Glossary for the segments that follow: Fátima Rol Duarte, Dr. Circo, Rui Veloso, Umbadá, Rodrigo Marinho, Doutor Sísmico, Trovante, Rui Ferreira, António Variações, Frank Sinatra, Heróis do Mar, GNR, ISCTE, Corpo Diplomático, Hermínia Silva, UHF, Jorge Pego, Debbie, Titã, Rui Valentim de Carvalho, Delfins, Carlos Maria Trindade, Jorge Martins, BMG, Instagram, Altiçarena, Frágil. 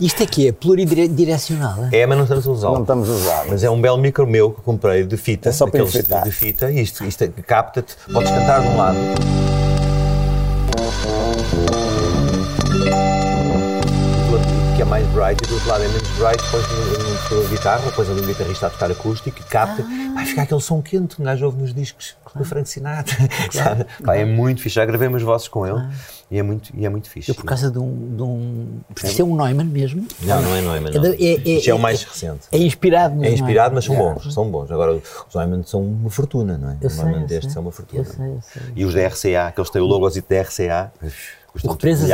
Isto é que é pluridirecional? É, mas não estamos a usar. Não estamos a usar. Mas é um belo micro meu que comprei de fita. É só para enfeitar. De fita. Isto capta-te. Podes cantar de um lado. Que é mais bright e do outro lado é menos bright, depois mistura a guitarra, depois ali um guitarrista a tocar acústico e capta, vai ficar aquele som quente que um gajo ouve nos discos do Frank Sinatra, sabe? Pá, é muito fixe, já gravei umas vozes com ele e é muito fixe. Eu por causa de um... Porque isto é um Neumann mesmo? Não é Neumann, não. Isto é o mais recente. É inspirado no Neumann. É inspirado, mas são bons. Agora, os Neumann são uma fortuna, não é? Os Neumann destes são uma fortuna. Eu sei. E os da RCA, que eles têm o logozito da RCA. O Represas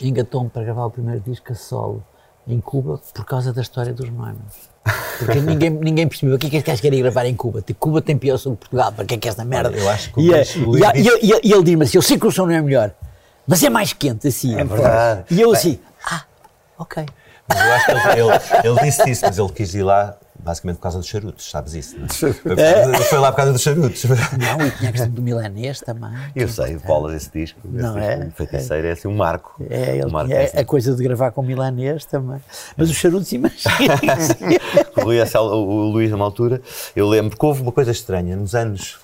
engatou-me para gravar o primeiro disco a solo em Cuba por causa da história dos Neumann. Porque ninguém percebeu o que é que este gajo queria gravar em Cuba. Tipo, Cuba tem pior som de Portugal, para que é esta merda? Eu acho que e ele diz-me assim: eu sei que o som não é melhor, mas é mais quente assim. É verdade. E eu assim, ok. Mas eu acho que ele disse isso, mas ele quis ir lá. Basicamente por causa dos charutos, sabes isso, não é? Foi lá por causa dos charutos. Não, e tinha a questão do milanês também. Eu sei, bolas esse disco. Não é? Feiticeiro é assim um marco. É a coisa de gravar com o milanês também. Mas os charutos, imagina. O Luís, numa altura, eu lembro que houve uma coisa estranha nos anos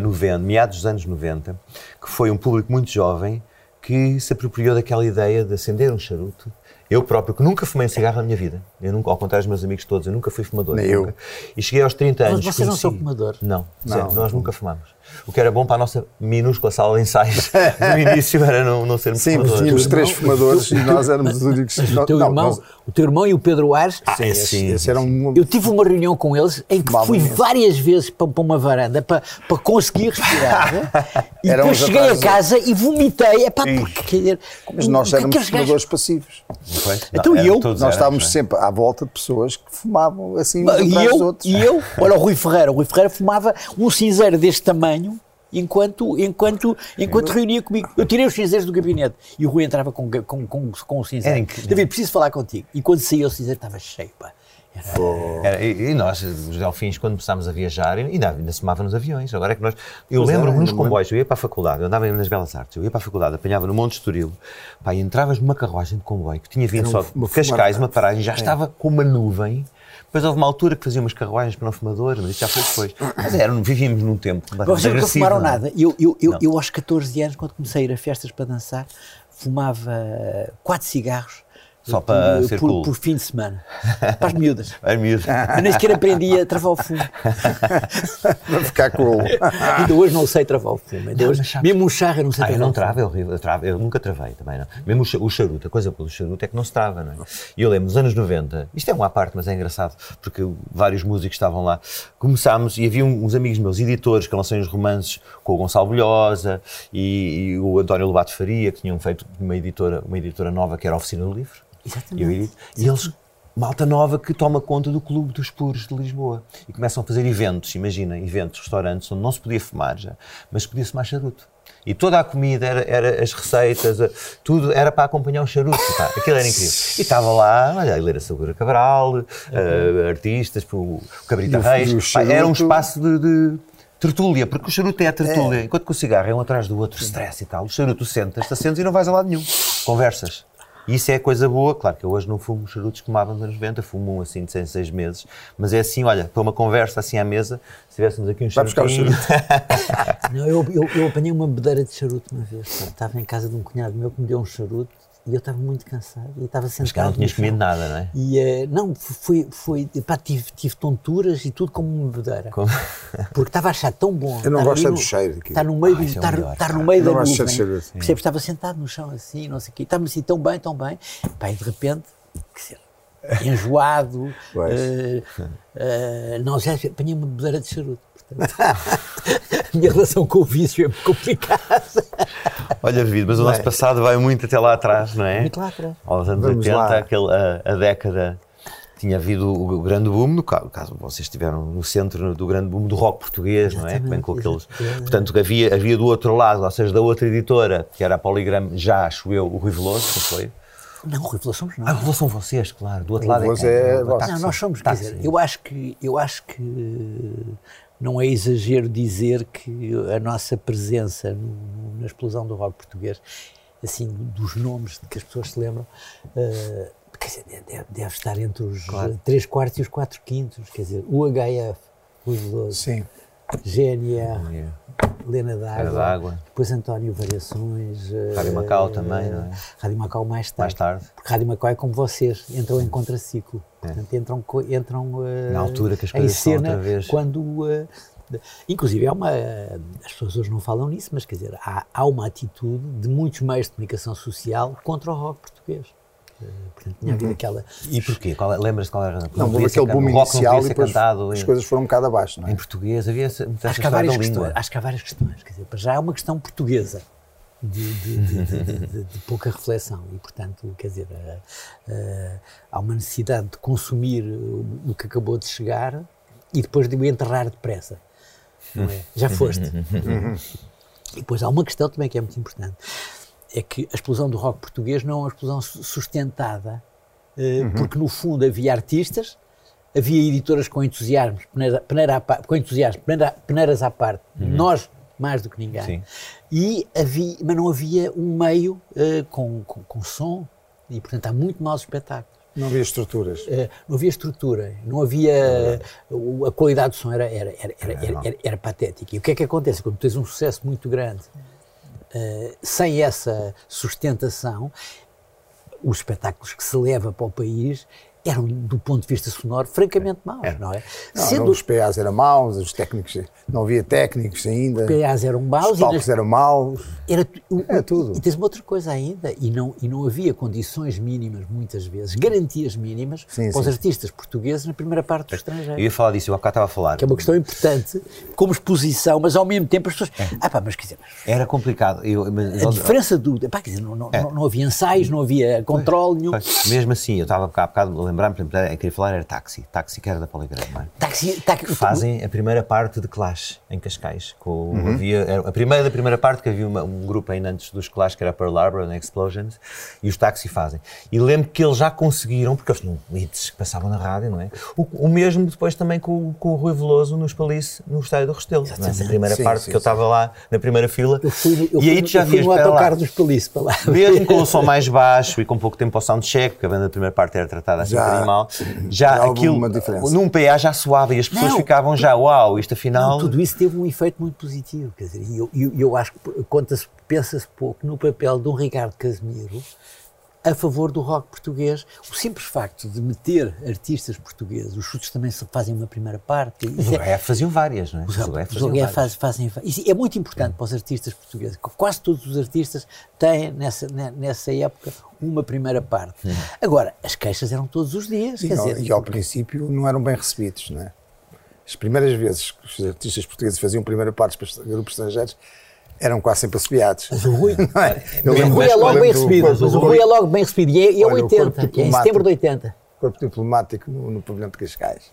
90, meados dos anos 90, que foi um público muito jovem que se apropriou daquela ideia de acender um charuto. Eu próprio, que nunca fumei cigarro na minha vida, eu nunca, ao contrário dos meus amigos todos, eu nunca fui fumador. Nem nunca. Eu. E cheguei aos 30 anos... Mas vocês não são fumador? Não, nós nunca fumámos. O que era bom para a nossa minúscula sala de ensaios no início era não sermos fumadores. Sim, tínhamos 3 fumadores e nós éramos os únicos... O teu irmão e o Pedro Aires... Eu tive uma reunião com eles em que fui várias vezes para uma varanda para conseguir respirar. E depois cheguei a casa e vomitei. Mas nós éramos fumadores passivos. Então eu... Nós estávamos sempre à volta de pessoas que fumavam assim uns atrás dos outros. E eu? Olha o Rui Ferreira. O Rui Ferreira fumava um cinzeiro deste tamanho enquanto reunia comigo. Eu tirei os cinzeiros do gabinete e o Rui entrava com o cinzeiro. David, preciso falar contigo. E quando saía o cinzeiro estava cheio, pá. E nós, os delfins, quando começámos a viajar, ainda se fumava nos aviões. Agora é que nós... Eu lembro-me nos comboios, eu ia para a faculdade, eu andava nas Belas Artes, eu ia para a faculdade, apanhava no Monte Estoril, pá, e entravas numa carruagem de comboio que tinha vindo só de Cascais, uma paragem, já estava com uma nuvem. Depois houve uma altura que faziam umas carruagens para não fumadores, mas isso já foi depois. Mas vivíamos num tempo bastante agressivo. Vocês não fumaram nada. Eu aos 14 anos, quando comecei a ir a festas para dançar, fumava 4 cigarros. Só para ser cool. Por fim de semana. Para as miúdas. Eu nem sequer aprendi a travar o fumo. Para ficar cool. Ainda hoje não sei travar o fumo. Mesmo o charro eu não sei travar. Eu não travo, é horrível. Eu nunca travei também, não. Mesmo o charuto, a coisa pelo charuto é que não se trava, não é? E eu lembro, nos anos 90, isto é uma à parte, mas é engraçado, porque vários músicos estavam lá. Começámos e havia uns amigos meus, editores, que lançaram os romances com o Gonçalo Bilhosa e o António Lobato Faria, que tinham feito uma editora nova que era a Oficina do Livro. Exatamente. E eles, malta nova que toma conta do Clube dos Puros de Lisboa e começam a fazer eventos, imagina, eventos, restaurantes onde não se podia fumar já, mas podia fumar charuto. E toda a comida, era as receitas, tudo era para acompanhar o charuto, pá. Aquilo era incrível. E estava lá, olha, a Helena Segura Cabral, artistas, o Cabrita Reis, pá, era um espaço de tertúlia, porque o charuto é a tertúlia, enquanto que o cigarro é um atrás do outro, stress e tal. O charuto sentas e não vais a lado nenhum, conversas. E isso é coisa boa, claro que eu hoje não fumo charutos que fumava nos anos 90, fumo um assim de 6 meses, mas é assim, olha, para uma conversa assim à mesa, se tivéssemos aqui um charutinho... Não, eu apanhei uma bedeira de charuto uma vez, estava em casa de um cunhado meu que me deu um charuto e eu estava muito cansado e estava sentado... Mas cara, não tinhas comido nada, não é? E, não, tive tonturas e tudo como uma bedeira, porque estava a achar tão bom... Eu não gosto do cheiro. Estar no meio da nuvem, percebes? Estava sentado no chão assim, não sei o quê, estava-me assim tão bem, pá, e de repente, que sei lá, enjoado, não sei, apanhei uma bedeira de charuto. A minha relação com o vício é muito complicada. Olha, David, mas o nosso passado vai muito até lá atrás, não é? Muito lá atrás. Aos anos 80, a década, tinha havido o grande boom, no caso vocês estiveram no centro do grande boom do rock português, não é? Bem com aqueles. Portanto, havia do outro lado, ou seja, da outra editora, que era a Polygram, já acho eu, o Rui Veloso, não foi? Não, Rui Veloso somos nós. Ah, Rui Veloso são vocês, claro. Do outro lado é... Não, nós somos, quer dizer, eu acho que não é exagero dizer que a nossa presença na explosão do rock português, assim, dos nomes de que as pessoas se lembram, quer dizer, deve estar entre os 3 quartos e os 4 quintos, quer dizer, UHF, Rui Veloso, GNR, Lena d'Água, depois António Variações, Rádio Macau também, não é? Rádio Macau mais tarde. Porque Rádio Macau é como vocês, entram em contraciclo, portanto entram na altura que as coisas estão outra vez. Quando, inclusive, as pessoas hoje não falam nisso, mas quer dizer, há uma atitude de muitos meios de comunicação social contra o rock português. Portanto, tinha havido aquela... E porquê? Lembras-te qual era a razão? Não, houve aquele boom inicial e depois as coisas foram um bocado abaixo, não é? Em português havia muitas questões da língua. Acho que há várias questões, quer dizer, para já é uma questão portuguesa de pouca reflexão e, portanto, quer dizer, há uma necessidade de consumir o que acabou de chegar e depois de o enterrar depressa, não é? Já foste. E depois há uma questão também que é muito importante. É que a explosão do rock português não é uma explosão sustentada, porque no fundo havia artistas, havia editoras com entusiasmo, peneiras à parte, nós mais do que ninguém. Sim. Mas não havia um meio com som, e portanto há muito maus espetáculos. Não havia estruturas. A qualidade do som era patética. E o que é que acontece quando tens um sucesso muito grande? Sem essa sustentação, os espetáculos que se leva para o país eram, do ponto de vista sonoro, francamente maus, não é? Os PAs eram maus, os técnicos, não havia técnicos ainda. Os PAs eram maus. Os palcos eram maus. Era tudo. E tens uma outra coisa ainda, e não havia condições mínimas, muitas vezes, garantias mínimas para os artistas portugueses na primeira parte do estrangeiro. Eu ia falar disso, eu há bocado estava a falar. Que é uma questão importante, como exposição, mas ao mesmo tempo as pessoas... Era complicado. A diferença do... Não havia ensaios, não havia controle nenhum. Mesmo assim, eu estava há bocado eu queria falar era táxi que era da Polygram, não é? Fazem a primeira parte de Clash em Cascais, havia a primeira parte que havia um grupo ainda antes dos Clash que era Pearl Harbor, na Explosions, e os táxi fazem. E lembro que eles já conseguiram, porque eles tinham hits que passavam na rádio, não é? O mesmo depois também com o Rui Veloso nos Palice, no Estádio do Restelo, na primeira parte que eu estava lá na primeira fila. Eu fui no autocarro dos Palice para lá. Mesmo com o som mais baixo e com pouco tempo ao soundcheck, porque a banda da primeira parte era tratada assim. Já aquilo, num PA já soava e as pessoas ficavam uau, isto afinal... Tudo isso teve um efeito muito positivo, quer dizer, eu acho que pensa-se pouco no papel de um Ricardo Casimiro a favor do rock português. O simples facto de meter artistas portugueses, os Chutes também fazem uma primeira parte... Os OGF faziam várias, não é? Os OGF fazem várias. Isso é muito importante para os artistas portugueses, quase todos os artistas têm, nessa época, uma primeira parte. Agora, as queixas eram todos os dias, e ao princípio não eram bem recebidos, não é? As primeiras vezes que os artistas portugueses faziam primeira parte para grupos estrangeiros, eram quase sempre assobiados. Mas o Rui é logo bem recebido. E é 80, é em setembro de 80. Corpo Diplomático no pavilhão de Cascais.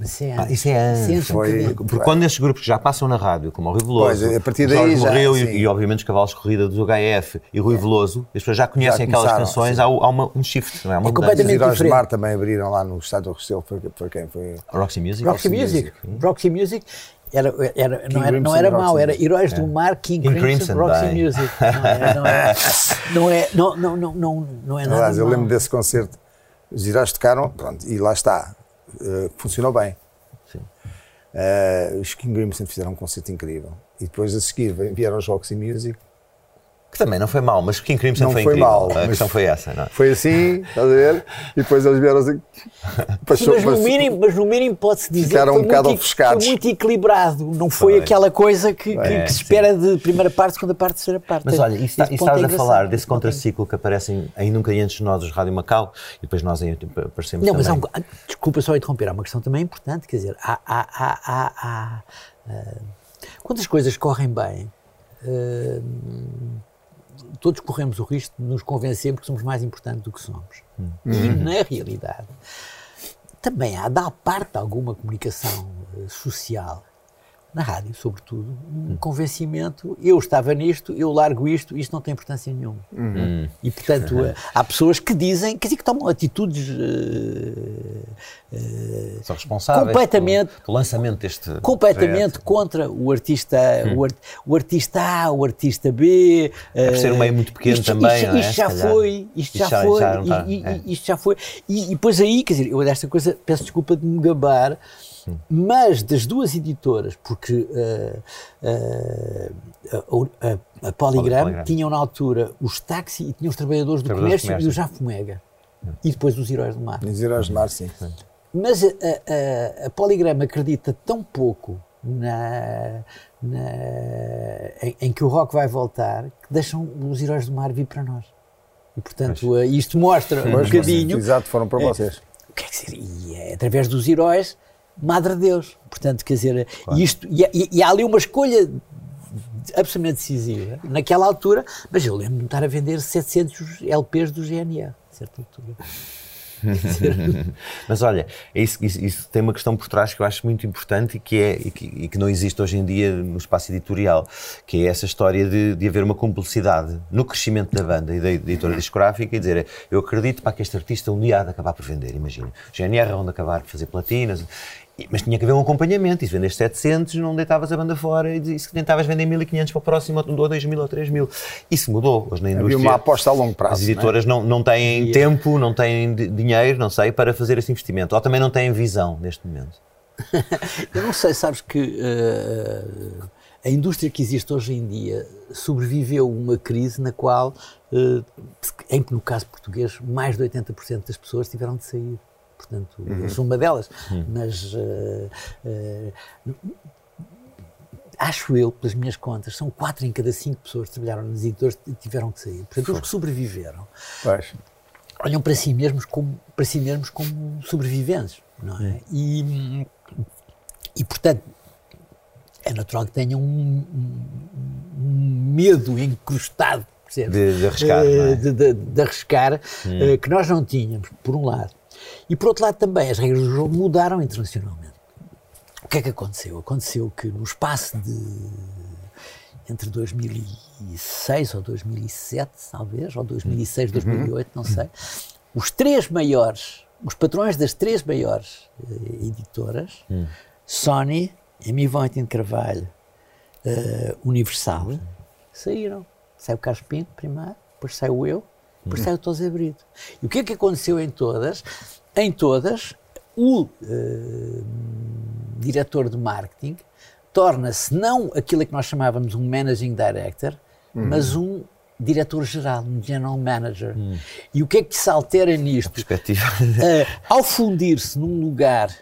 Isso é antes. Porque quando esses grupos que já passam na rádio, como o Rui Veloso, Jorge Morreu e obviamente os Cavalos de Corrida dos HF e Rui Veloso, as pessoas já conhecem aquelas canções, há um shift, não é? Os Heróis do Mar também abriram lá no Estádio do Restelo, foi quem? Foi Roxy Music. Roxy Music. Não era mau, era Heróis do Mar, King Crimson, Roxy Music. Não é nada. Eu lembro desse concerto, os Heróis tocaram, pronto, e lá está, funcionou bem. Sim. Os King Crimson fizeram um concerto incrível e depois a seguir vieram os Roxy Music. Que também não foi mal, mas o King Crimson foi incrível. Mal, a questão foi essa, não é? Foi assim, estás a ver? E depois eles vieram assim... Mas no mínimo pode-se dizer ficaram que foi muito equilibrado. Não foi aquela coisa que se espera de primeira parte, segunda parte, terceira parte. Mas olha, isso estavas a falar desse contraciclo que aparece ainda nunca antes de nós, os Rádio Macau, e depois nós aparecemos também. Não, mas desculpa só interromper, há uma questão também importante, quer dizer, quando as coisas correm bem, todos corremos o risco de nos convencermos que somos mais importantes do que somos. E, na realidade, também há de dar parte alguma comunicação social na rádio, sobretudo, um convencimento, eu estava nisto, eu largo isto, isto não tem importância nenhuma. E, portanto, há pessoas que dizem, quer dizer, que tomam atitudes são responsáveis completamente, pelo lançamento deste completamente projeto. Contra o artista o artista A, o artista B. É por ser um meio muito pequeno também, isto, não é? Isto já foi. E depois aí, quer dizer, eu desta coisa, peço desculpa de me gabar, mas das duas editoras, porque a Polygram tinham na altura os táxi e tinham os trabalhadores do comércio e o Jafomega. E depois os Heróis do Mar. Os Heróis do Mar, sim. Mas a Polygram acredita tão pouco em que o rock vai voltar, que deixam os Heróis do Mar vir para nós. E, portanto, isto mostra um bocadinho... Exato, foram para vocês. O que é que seria? E, através dos Heróis... Madre de Deus, portanto, quer dizer, claro. e há ali uma escolha absolutamente decisiva naquela altura, mas eu lembro-me de estar a vender 700 LPs do GNR, a certa altura. Mas olha, isso tem uma questão por trás que eu acho muito importante e que não existe hoje em dia no espaço editorial, que é essa história de haver uma cumplicidade no crescimento da banda e da editora discográfica e dizer, eu acredito para que este artista um dia há de acabar por vender, imagina. O GNR há de acabar por fazer platinas, mas tinha que haver um acompanhamento, e se vendeste 700 não deitavas a banda fora, e se tentavas vender 1.500 para o próximo, ou 2.000 ou 3.000. Isso mudou hoje na indústria. Havia uma aposta a longo prazo. As editoras não têm tempo, não têm dinheiro, não sei, para fazer esse investimento, ou também não têm visão neste momento. Eu não sei, sabes que a indústria que existe hoje em dia sobreviveu uma crise na qual, em que no caso português, mais de 80% das pessoas tiveram de sair. Portanto, eu sou uma delas, mas acho eu, pelas minhas contas, são 4 em cada 5 pessoas que trabalharam nos editores e tiveram que sair. Portanto, os que sobreviveram olham para si mesmos como sobreviventes, não é? E portanto, é natural que tenham um medo encrustado, percebes? De arriscar, que nós não tínhamos, por um lado. E por outro lado também, as regras do jogo mudaram internacionalmente. O que é que aconteceu? Aconteceu que no espaço de entre 2006 ou 2007, talvez, ou 2006, 2008, não sei, os patrões das 3 maiores editoras, Sony, Hermínia Valentim de Carvalho, Universal, saíram. Saiu o Carlos Pinto primeiro, depois saiu eu, por isso é o Tosé Brito. E o que é que aconteceu em todas? Em todas, o diretor de marketing torna-se não aquilo que nós chamávamos um managing director, mas um diretor-geral, um general manager. E o que é que se altera nisto? A perspectiva. Ao fundir-se num lugar,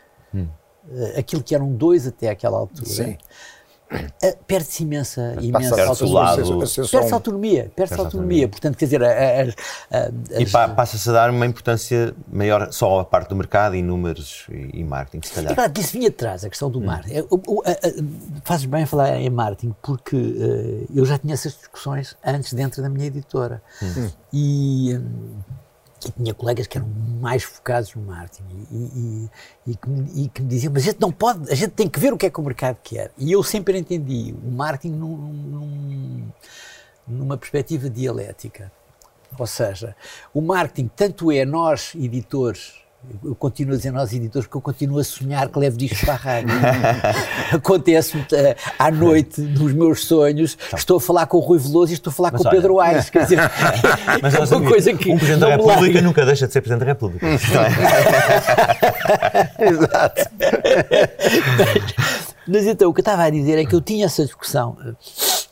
aquilo que eram 2 até aquela altura, perde-se imensa autonomia, portanto, quer dizer... passa-se a dar uma importância maior só à parte do mercado e números e marketing, se calhar. É claro, disso vinha atrás, a questão do marketing. Fazes bem a falar em marketing, porque eu já tinha essas discussões antes dentro da minha editora. E tinha colegas que eram mais focados no marketing e que me diziam, mas a gente não pode, a gente tem que ver o que é que o mercado quer. E eu sempre entendi o marketing numa perspectiva dialética. Ou seja, o marketing tanto é nós, editores, eu continuo a dizer nós, editores, porque eu continuo a sonhar que levo disto para a rádio. Acontece-me à noite, nos meus sonhos, estou a falar com o Rui Veloso e estou a falar com o Pedro Aires. Quer dizer, mas, é uma coisa que... Um Presidente da República nunca deixa de ser Presidente da República. Exato. Mas então, o que eu estava a dizer é que eu tinha essa discussão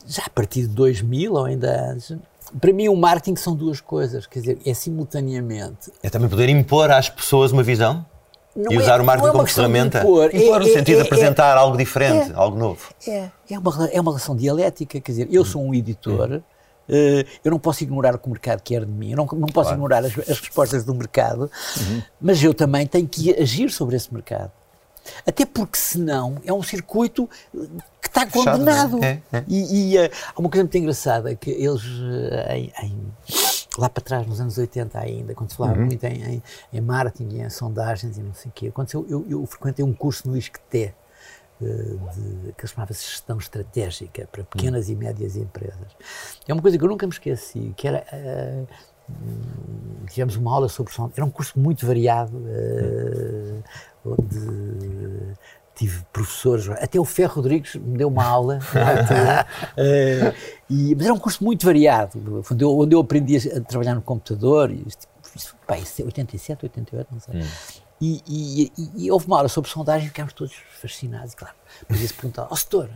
já a partir de 2000 ou ainda antes. Para mim, o marketing são duas coisas, quer dizer, é simultaneamente... É também poder impor às pessoas uma visão e usar o marketing como ferramenta. Impor no sentido de apresentar algo diferente, algo novo. É uma relação dialética, quer dizer, eu sou um editor, eu não posso ignorar o que o mercado quer de mim, eu não posso ignorar as respostas do mercado, mas eu também tenho que agir sobre esse mercado. Até porque, senão, é um circuito que está condenado. Fechado, né? E há uma coisa muito engraçada, que eles, lá para trás, nos anos 80 ainda, quando se falava muito em marketing, em sondagens e não sei o quê, aconteceu, eu frequentei um curso no ISCTE, que chamava-se gestão estratégica para pequenas e médias empresas. É uma coisa que eu nunca me esqueci, que era... tivemos uma aula sobre... Era um curso muito variado, onde... Tive professores, até o Ferro Rodrigues me deu uma aula, mas era um curso muito variado, onde eu aprendi a trabalhar no computador, isso, 87, 88, não sei. E houve uma aula sobre sondagem e ficámos todos fascinados, claro. Mas isso perguntava ao setor.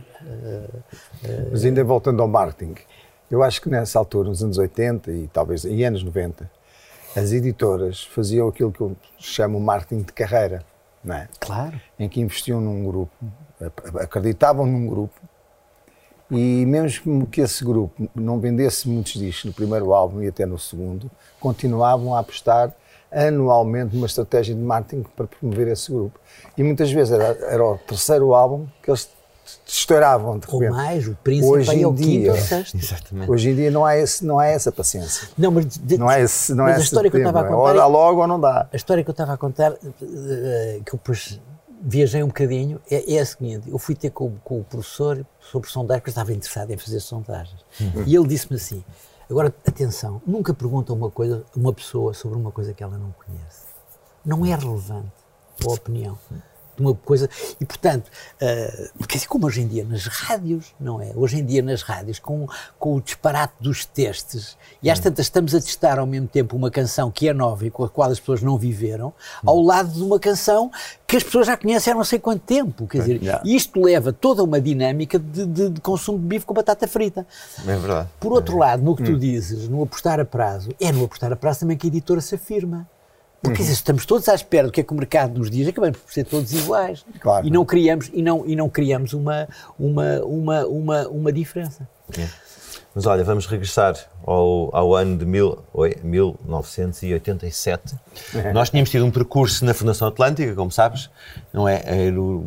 Mas ainda voltando ao marketing, eu acho que nessa altura, nos anos 80 e talvez em anos 90, as editoras faziam aquilo que eu chamo marketing de carreira. Não é? Claro. Em que investiam num grupo, acreditavam num grupo, e mesmo que esse grupo não vendesse muitos discos no primeiro álbum e até no segundo, continuavam a apostar anualmente numa estratégia de marketing para promover esse grupo. E muitas vezes era o terceiro álbum que eles estouravam de repente. Ou mais, o Príncipe é o quinto ou sexto. Exatamente. Hoje em dia não há essa paciência. Não, mas a história que eu estava a contar... Ou dá logo ou não dá. A história que eu estava a contar, que eu depois viajei um bocadinho, é a seguinte: eu fui ter com o professor sobre sondagens, porque eu estava interessado em fazer sondagens. E ele disse-me assim: agora, atenção, nunca pergunta uma pessoa sobre uma coisa que ela não conhece. Não é relevante a opinião. Uma coisa, e portanto, quer dizer, como hoje em dia nas rádios, não é? Hoje em dia nas rádios, com o disparate dos testes, e às tantas estamos a testar ao mesmo tempo uma canção que é nova e com a qual as pessoas não viveram, ao lado de uma canção que as pessoas já conhecem há não sei quanto tempo, quer dizer, isto leva toda uma dinâmica de consumo de bife com batata frita. É verdade. Por outro lado, no que tu dizes, no apostar a prazo, é no apostar a prazo também que a editora se afirma. Porque estamos todos à espera do que é que o mercado nos diz, acabamos por ser todos iguais. Claro, e não criamos uma diferença. É. Mas olha, vamos regressar ao ano de 1987. Nós tínhamos tido um percurso na Fundação Atlântica, como sabes, não é?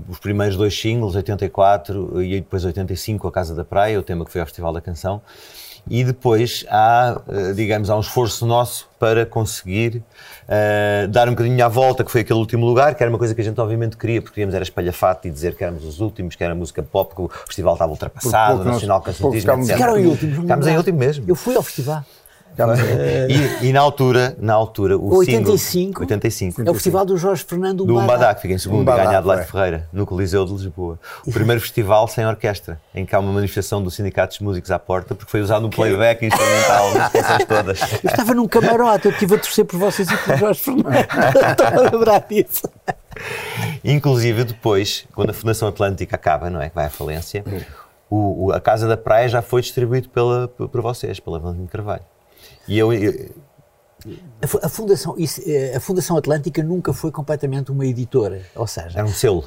Os primeiros 2 singles, 84 e depois 85, a Casa da Praia, o tema que foi ao Festival da Canção. E depois há um esforço nosso para conseguir dar um bocadinho à volta, que foi aquele último lugar, que era uma coisa que a gente obviamente queria, porque queríamos era espalhafato e dizer que éramos os últimos, que era música pop, que o festival estava ultrapassado, o nacional cancionismo, etc. Ficaram em último. Ficámos em último mesmo. Eu fui ao festival. E na altura o 85 é o festival do Jorge Fernando, do Umbadá, que fica em segundo, ganhado lá de Ferreira, no Coliseu de Lisboa. O primeiro festival sem orquestra, em que há uma manifestação dos sindicatos de músicos à porta, porque foi usado um playback instrumental nas canções todas. Eu estava num camarote, eu estive a torcer por vocês e por Jorge Fernando. Estava a lembrar disso. Inclusive depois, quando a Fundação Atlântica acaba, não é? Que vai à falência, a Casa da Praia já foi distribuído por vocês, pela Valentim de Carvalho. E a Fundação Atlântica nunca foi completamente uma editora, ou seja... Era um selo.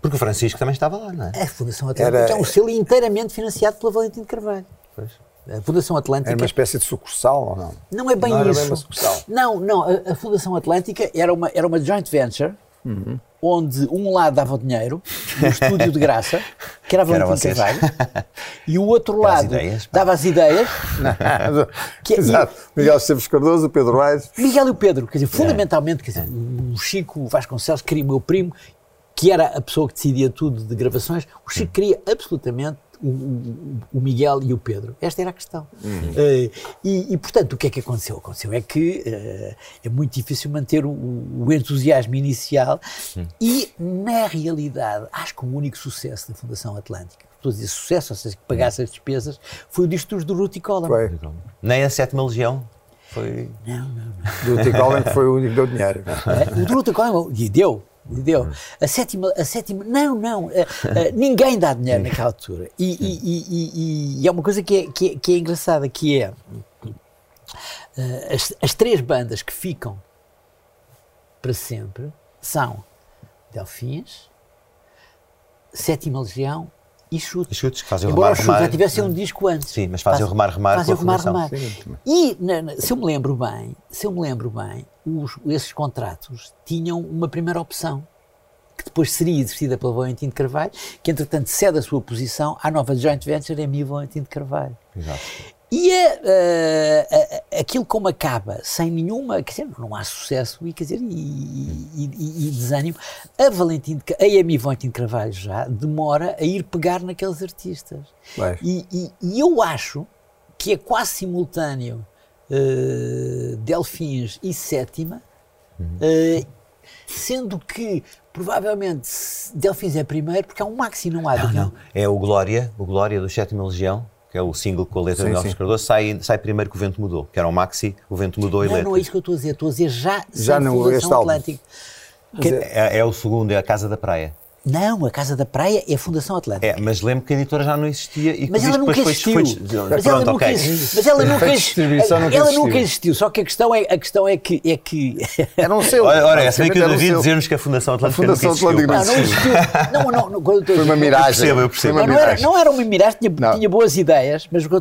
Porque o Francisco também estava lá, não é? A Fundação Atlântica é um selo inteiramente financiado pela Valentim de Carvalho. Pois. A Fundação Atlântica... Era uma espécie de sucursal ou não? Não é bem não isso. Não era bem uma sucursal. Não. A Fundação Atlântica era uma joint venture, onde um lado dava o dinheiro, no estúdio de graça, que era a Valentim de Carvalho, e o outro lado dava as ideias. Exato. Miguel Esteves Cardoso, o Pedro Reis. Miguel e o Pedro, quer dizer, fundamentalmente, quer dizer, o Chico Vasconcelos queria, o meu primo, que era a pessoa que decidia tudo de gravações, o Chico queria absolutamente o Miguel e o Pedro. Esta era a questão. Portanto, o que é que aconteceu? Aconteceu é que é muito difícil manter o entusiasmo inicial e, na realidade, acho que o único sucesso da Fundação Atlântica, estou a dizer sucesso, ou seja, que pagasse as despesas, foi o disco dos do Ruti Collan. Nem a Sétima Legião. Foi... Não. O Ruti Collan foi o único que deu dinheiro. O do Ruti Collan deu. A sétima, ninguém dá dinheiro naquela altura. E é uma coisa que é engraçada, que é as 3 bandas que ficam para sempre são Delfins, Sétima Legião e Chutes. Chutes que fazem o Embora Remar, o Chutes já tivessem um disco antes. Sim, mas fazem o Remar. Fazem o Remar. E se eu me lembro bem, esses contratos tinham uma primeira opção, que depois seria exercida pela Valentim de Carvalho, que entretanto cede a sua posição à nova joint venture, em mim, Valentim de Carvalho. Exato. E aquilo como acaba, sem nenhuma, quer dizer, não há sucesso e, quer dizer, e desânimo, a Amy Valentim de Carvalho já demora a ir pegar naqueles artistas. E eu acho que é quase simultâneo Delfins e Sétima, sendo que provavelmente Delfins é primeiro porque há um maxi, não há não. É o Glória do Sétima Legião, que é o single com a letra de Nelson Cardoso, sai primeiro que o vento mudou, que era um maxi, o vento mudou e letra. Não é isso que eu estou a dizer já na Fundação Atlântica. É o segundo, é a Casa da Praia. Não, a Casa da Praia é a Fundação Atlântica. É, mas lembro que a editora já não existia e que depois Mas ela nunca existiu, só que a questão é que... Era um selo. Ora, essa bem que eu devia dizer-nos que a Fundação Atlântica nunca existiu. Não existiu. Foi uma miragem. Eu percebo. Não era uma miragem, tinha boas ideias, mas o que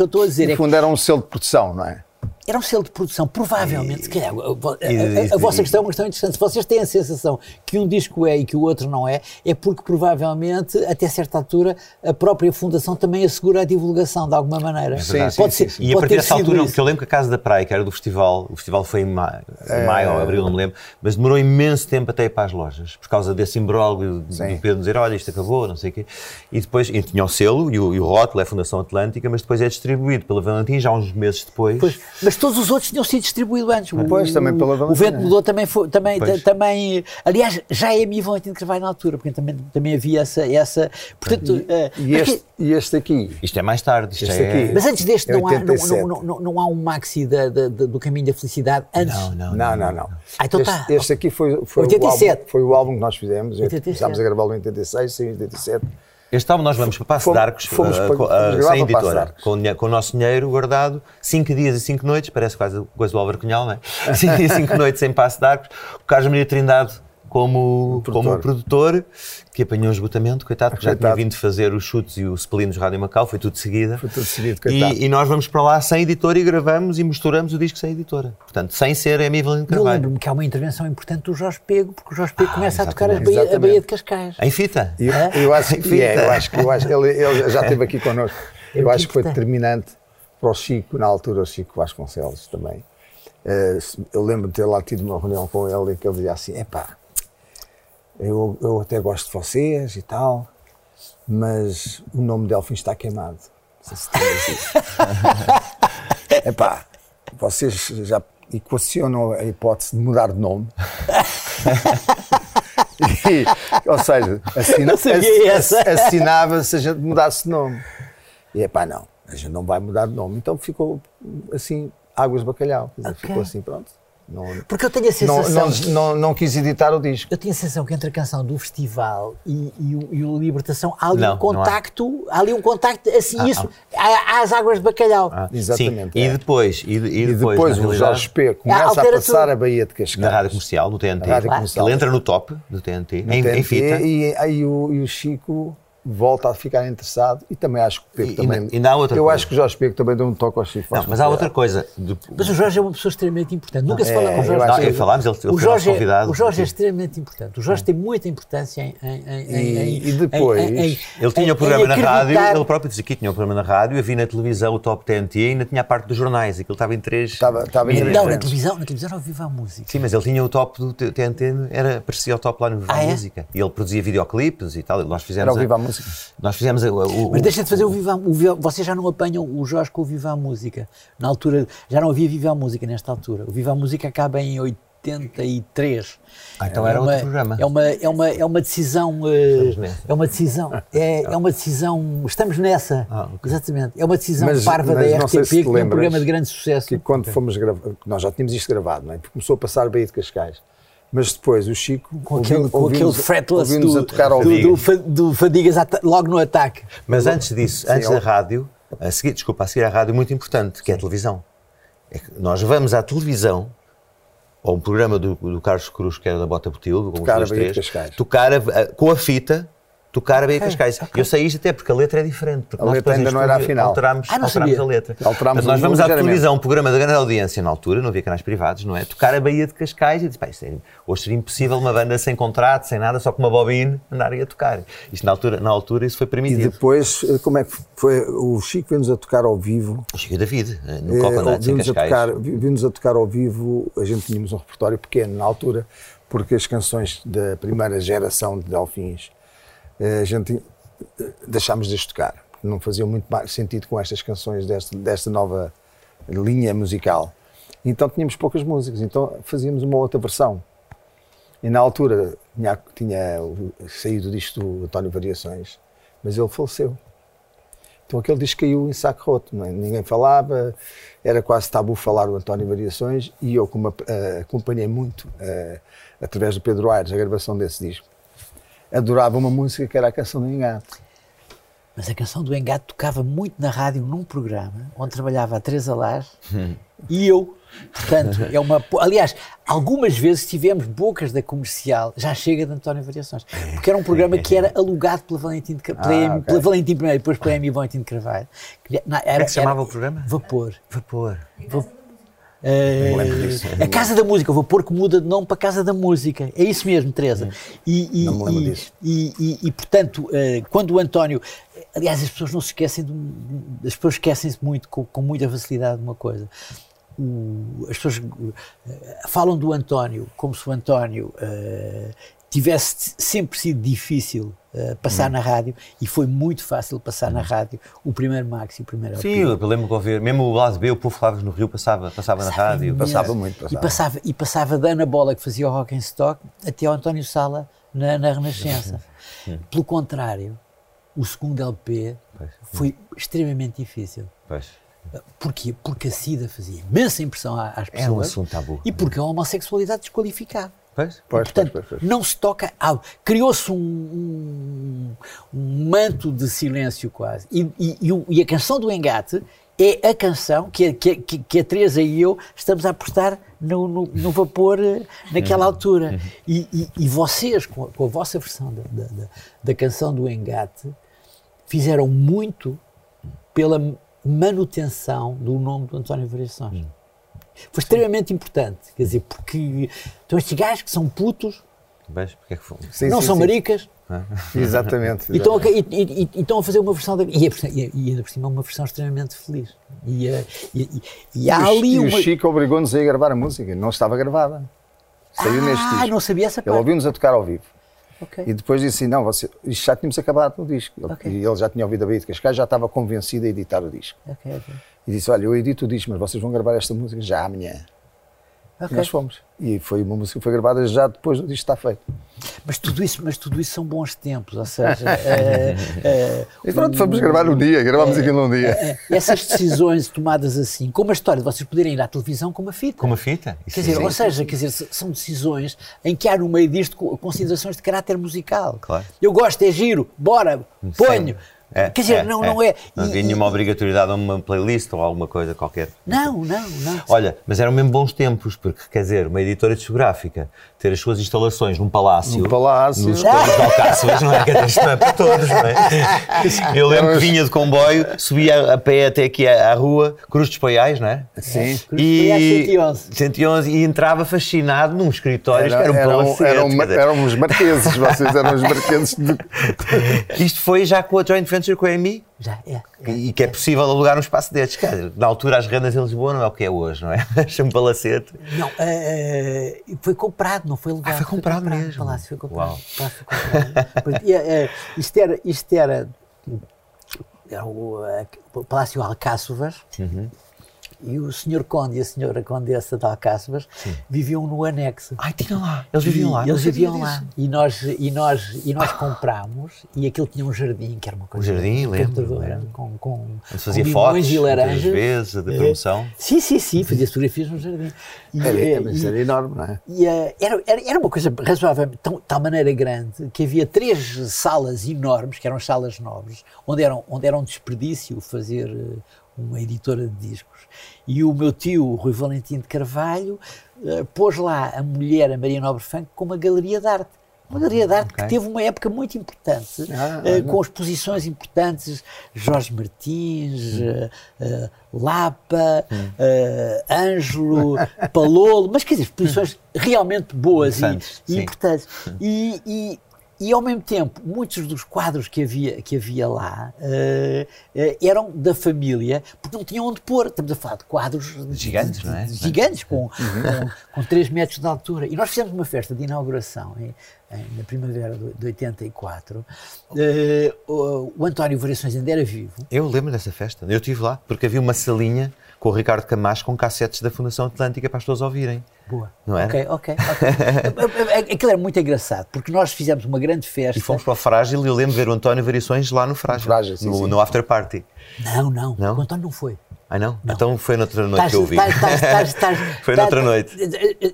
eu estou a dizer é que... No fundo era um selo de produção, não é? Era um selo de produção, provavelmente, se calhar, a vossa questão é uma questão interessante. Se vocês têm a sensação que um disco é e que o outro não é, é porque provavelmente, até certa altura, a própria Fundação também assegura a divulgação, de alguma maneira. Sim, pode ser. E a partir dessa altura, porque eu lembro que a Casa da Praia, que era do festival, o festival foi em maio ou abril, não me lembro, mas demorou imenso tempo até ir para as lojas, por causa desse imbróglio do Pedro dizer, olha, isto acabou, não sei o quê. E depois, e tinha o selo, e o rótulo é a Fundação Atlântica, mas depois é distribuído pela Valentim, já uns meses depois. Mas todos os outros tinham sido distribuídos antes. Depois, também pela Valentim. O vento mudou também. Aliás, já é a minha Valentim de Carvalho na altura, porque também havia essa. Portanto, este aqui? Isto é mais tarde. Este aqui. Mas antes deste, não há um maxi do Caminho da Felicidade antes. Não. Ah, então este aqui foi 87. Foi o álbum que nós fizemos. Começámos a gravá-lo em 86, saiu em 87. Este álbum nós vamos para Passo de Arcos, sem editora, com o nosso dinheiro guardado, 5 dias e 5 noites, parece quase coisa do Álvaro Cunhal, não é? 5 dias e 5 noites em Passo de Arcos, o Carlos Maria Trindade como produtor, que apanhou um esgotamento, coitado, porque já tinha vindo fazer os chutes e o spleen do Rádio Macau, foi tudo de seguida. Coitado. E nós vamos para lá sem editora e gravamos e misturamos o disco sem editora. Portanto, sem ser Amy Valentim de Carvalho. Eu lembro-me que há uma intervenção importante do Jorge Pego, porque o Jorge Pego começa a tocar a Baía de Cascais. Em fita. Eu acho que ele já esteve aqui connosco. Eu acho que foi determinante para o Chico, na altura, o Chico Vasconcelos também. Eu lembro de ter lá tido uma reunião com ele e que ele dizia assim, Eu até gosto de vocês e tal, mas o nome de Delfim está queimado. Não sei se vocês já equacionam a hipótese de mudar de nome. Ou seja, assinava-se a gente mudasse de nome. E não, a gente não vai mudar de nome. Então ficou assim, águas de bacalhau. Ficou assim, pronto. Porque eu tenho a sensação... Não quis editar o disco. Eu tenho a sensação que entre a canção do festival e o Libertação há ali um contacto, assim, há as águas de bacalhau. Exatamente. Sim. E depois o Jorge P. começa a passar a Baía de Cascais. Na Rádio Comercial, no TNT. Ele entra no top do TNT, em fita. E aí o Chico volta a ficar interessado e também acho que o Pego também... acho que o Jorge Pego também deu um toque ao Chico. Outra coisa. Mas o Jorge é uma pessoa extremamente importante. Nunca se fala com o Jorge. Ele foi nosso convidado. O Jorge é extremamente importante. O Jorge tem muita importância E depois... Ele tinha o programa na rádio, ele próprio disse que tinha o programa na rádio, havia na televisão o Top TNT e ainda tinha a parte dos jornais, aquilo estava em três... Na televisão era o Viva a Música. Sim, mas ele tinha o Top do TNT, aparecia o Top lá no Viva a Música. E ele produzia videoclipes e tal, nós fizemos... Nós fizemos o... Mas deixa de fazer o Viva a Música. Vocês já não apanham o Jorge com o Viva a Música. Na altura, já não havia Viva a Música nesta altura. O Viva a Música acaba em 83. Então era outro programa. É uma decisão... Estamos nessa. Exatamente. É uma decisão parva da RTP, que é um programa de grande sucesso. Que quando fomos gravar... Nós já tínhamos isto gravado, não é? Porque começou a passar a Baía de Cascais. Mas depois o Chico com aquele fretless do Fadigas logo no ataque. Mas antes disso, da rádio, a seguir à rádio, muito importante, que é a televisão. É que nós vamos à televisão, ou um programa do Carlos Cruz, que era da Bota Botil, tocar a Baía de Cascais, com a fita, tocar a Baía Cascais. Okay. Eu sei isto até porque a letra é diferente. Porque a nós letra ainda não era a final. Alterámos a letra. Mas nós vamos à televisão, um programa da grande audiência, na altura, não havia canais privados, não é? Tocar a Baía de Cascais e disse, pá, hoje seria impossível uma banda sem contrato, sem nada, só com uma bobine andar e a tocar. Isto na altura isso foi permitido. E depois, como é que foi? O Chico veio-nos a tocar ao vivo. O Chico e o David, no Coconut, em Cascais. Vimos a tocar ao vivo, a gente tínhamos um repertório pequeno na altura, porque as canções da primeira geração de Delfins a gente deixámos de as tocar, não fazia muito sentido com estas canções desta nova linha musical. Então tínhamos poucas músicas, então fazíamos uma outra versão. E na altura tinha saído disto o António Variações, mas ele faleceu. Então aquele disco caiu em saco roto, ninguém falava, era quase tabu falar o António Variações, e eu acompanhei muito, através do Pedro Aires, a gravação desse disco. Adorava uma música que era a canção do Engato. Mas a canção do Engato tocava muito na rádio num programa onde trabalhava a Teresa Lar e eu. Portanto, aliás, algumas vezes tivemos bocas da comercial, já chega de António Variações, porque era um programa que era alugado pela Valentim de Carvalho, okay. Pela Valentim primeiro, depois pela Emi Valentim de Carvalho. Como é que se chamava o programa? Vapor. A Casa da Música, o Vapor, que muda de nome para Casa da Música, é isso mesmo, Teresa. Não me lembro disso. E portanto, quando o António, aliás, as pessoas não se esquecem, as pessoas esquecem-se muito com muita facilidade de uma coisa. As pessoas falam do António como se o António tivesse sempre sido difícil passar na rádio, e foi muito fácil passar na rádio o primeiro Max e o primeiro LP. Sim, eu lembro-me de ouvir, mesmo o lado B, o povo falava no Rio, passava na rádio. Passava da Ana Bola, que fazia o Rock and Stock, até ao António Sala na Renascença. Pelo contrário, o segundo LP foi extremamente difícil. Porquê? Porque a SIDA fazia imensa impressão às pessoas. É um assunto tabu. E porque a homossexualidade desqualificava. Pois, portanto, não se toca... Criou-se um manto de silêncio quase. E a canção do Engate é a canção que a Teresa e eu estamos a apostar no Vapor naquela altura. E vocês, com a vossa versão da canção do Engate, fizeram muito pela manutenção do nome do António Variações. Foi extremamente importante, quer dizer, porque então estes gajos que são putos, porque é que foi? Não são maricas. Exatamente. E estão a fazer uma versão e ainda por cima uma versão extremamente feliz. O Chico obrigou-nos a ir gravar a música, não estava gravada. Saiu neste disco. Não sabia essa parte. Ele ouviu-nos a tocar ao vivo. Okay. E depois disse assim, isto já tínhamos acabado no disco. Okay. E ele já tinha ouvido a Baía de Cascais, já estava convencido a editar o disco. Okay. E disse, olha, eu edito o disco, mas vocês vão gravar esta música já amanhã. Okay. E nós fomos. E foi uma música que foi gravada já depois do disco estar feito. Mas tudo isso são bons tempos, ou seja... E pronto, fomos gravar um dia, gravámos aquilo um dia. Essas decisões tomadas assim, como a história de vocês poderem ir à televisão com uma fita. Quer dizer, são decisões em que há no meio disto considerações de caráter musical. Claro. Eu gosto, é giro, bora, ponho. Quer dizer, não é. Não havia nenhuma obrigatoriedade a uma playlist ou alguma coisa qualquer. Não. Olha, mas eram mesmo bons tempos, porque, quer dizer, uma editora discográfica ter as suas instalações num palácio. Nos Torres de Alcáçolas, não é? Que isto não é para todos, não é? Eu lembro que vinha de comboio, subia a pé até aqui à rua, Cruz dos Paiais, não é? Sim. Cruz dos Paiais 111. E entrava fascinado num escritório, eram os marqueses, vocês eram os marqueses. Isto foi já com a Joint Venture com a EMI, e que é possível alugar um espaço destes. Na altura as rendas em Lisboa não é o que é hoje, não é? Chama-me palacete. Não, foi comprado, não foi alugado. Foi comprado mesmo. Palácio foi comprado. Uau. Isto era o Palácio Alcáçovas, e o Sr. Conde e a Sra. Condessa de Alcáçovas viviam no anexo. Tinham lá. Eles viviam lá. E nós comprámos, e aquilo tinha um jardim, que era uma coisa. Um jardim, lembro. Com fazia limões e laranjas. Às vezes, de promoção. Sim, fazia fotografias no jardim. Mas era enorme, não é? Era uma coisa razoavelmente, de tal maneira grande, que havia 3 salas enormes, que eram salas nobres, onde era um desperdício fazer uma editora de discos. E o meu tio, o Rui Valentim de Carvalho, pôs lá a mulher, a Maria Nobre Franco, com uma galeria de arte. galeria de arte que teve uma época muito importante, com exposições importantes, Jorge Martins, Lapa, Ângelo, Palolo, mas quer dizer, exposições realmente boas e importantes. E ao mesmo tempo, muitos dos quadros que havia lá eram da família, porque não tinham onde pôr. Estamos a falar de quadros gigantes, não é? Gigantes, com 3 metros de altura. E nós fizemos uma festa de inauguração na primavera de 84. O António Variações ainda era vivo. Eu lembro dessa festa. Eu estive lá, porque havia uma salinha com o Ricardo Camacho com cassetes da Fundação Atlântica para as pessoas ouvirem. Boa. Não era? Ok. Aquilo era muito engraçado, porque nós fizemos uma grande festa. E fomos para o Frágil e eu lembro de ver o António Variações lá no Frágil, no after party. Não. O António não foi. Não? Então foi noutra noite que eu vi. Foi noutra noite.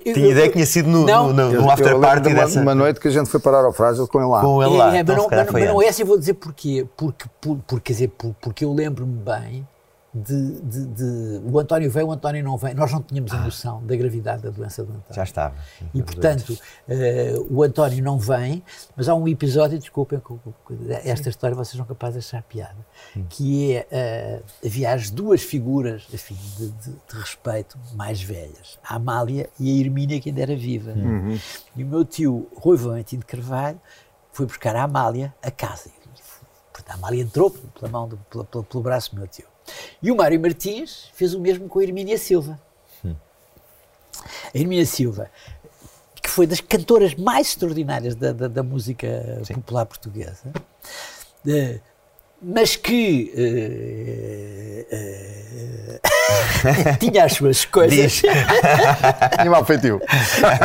Tinha ideia que tinha sido no after party dessa. Uma noite que a gente foi parar ao Frágil com ele lá. Mas não é essa, eu vou dizer porquê. Porque eu lembro-me bem. O António veio, o António não veio. Nós não tínhamos a noção da gravidade da doença do António. Já estava. E, portanto, o António não vem, mas há um episódio, desculpem, esta história vocês são capazes de achar piada, que é, havia as duas figuras, enfim, de respeito mais velhas, a Amália e a Hermínia, que ainda era viva. E o meu tio, Rui Valentim de Carvalho, foi buscar a Amália a casa. A Amália entrou pelo braço do meu tio. E o Mário Martins fez o mesmo com a Hermínia Silva. A Hermínia Silva, que foi das cantoras mais extraordinárias da música popular portuguesa, mas que tinha as suas coisas. Tinha mal feitio.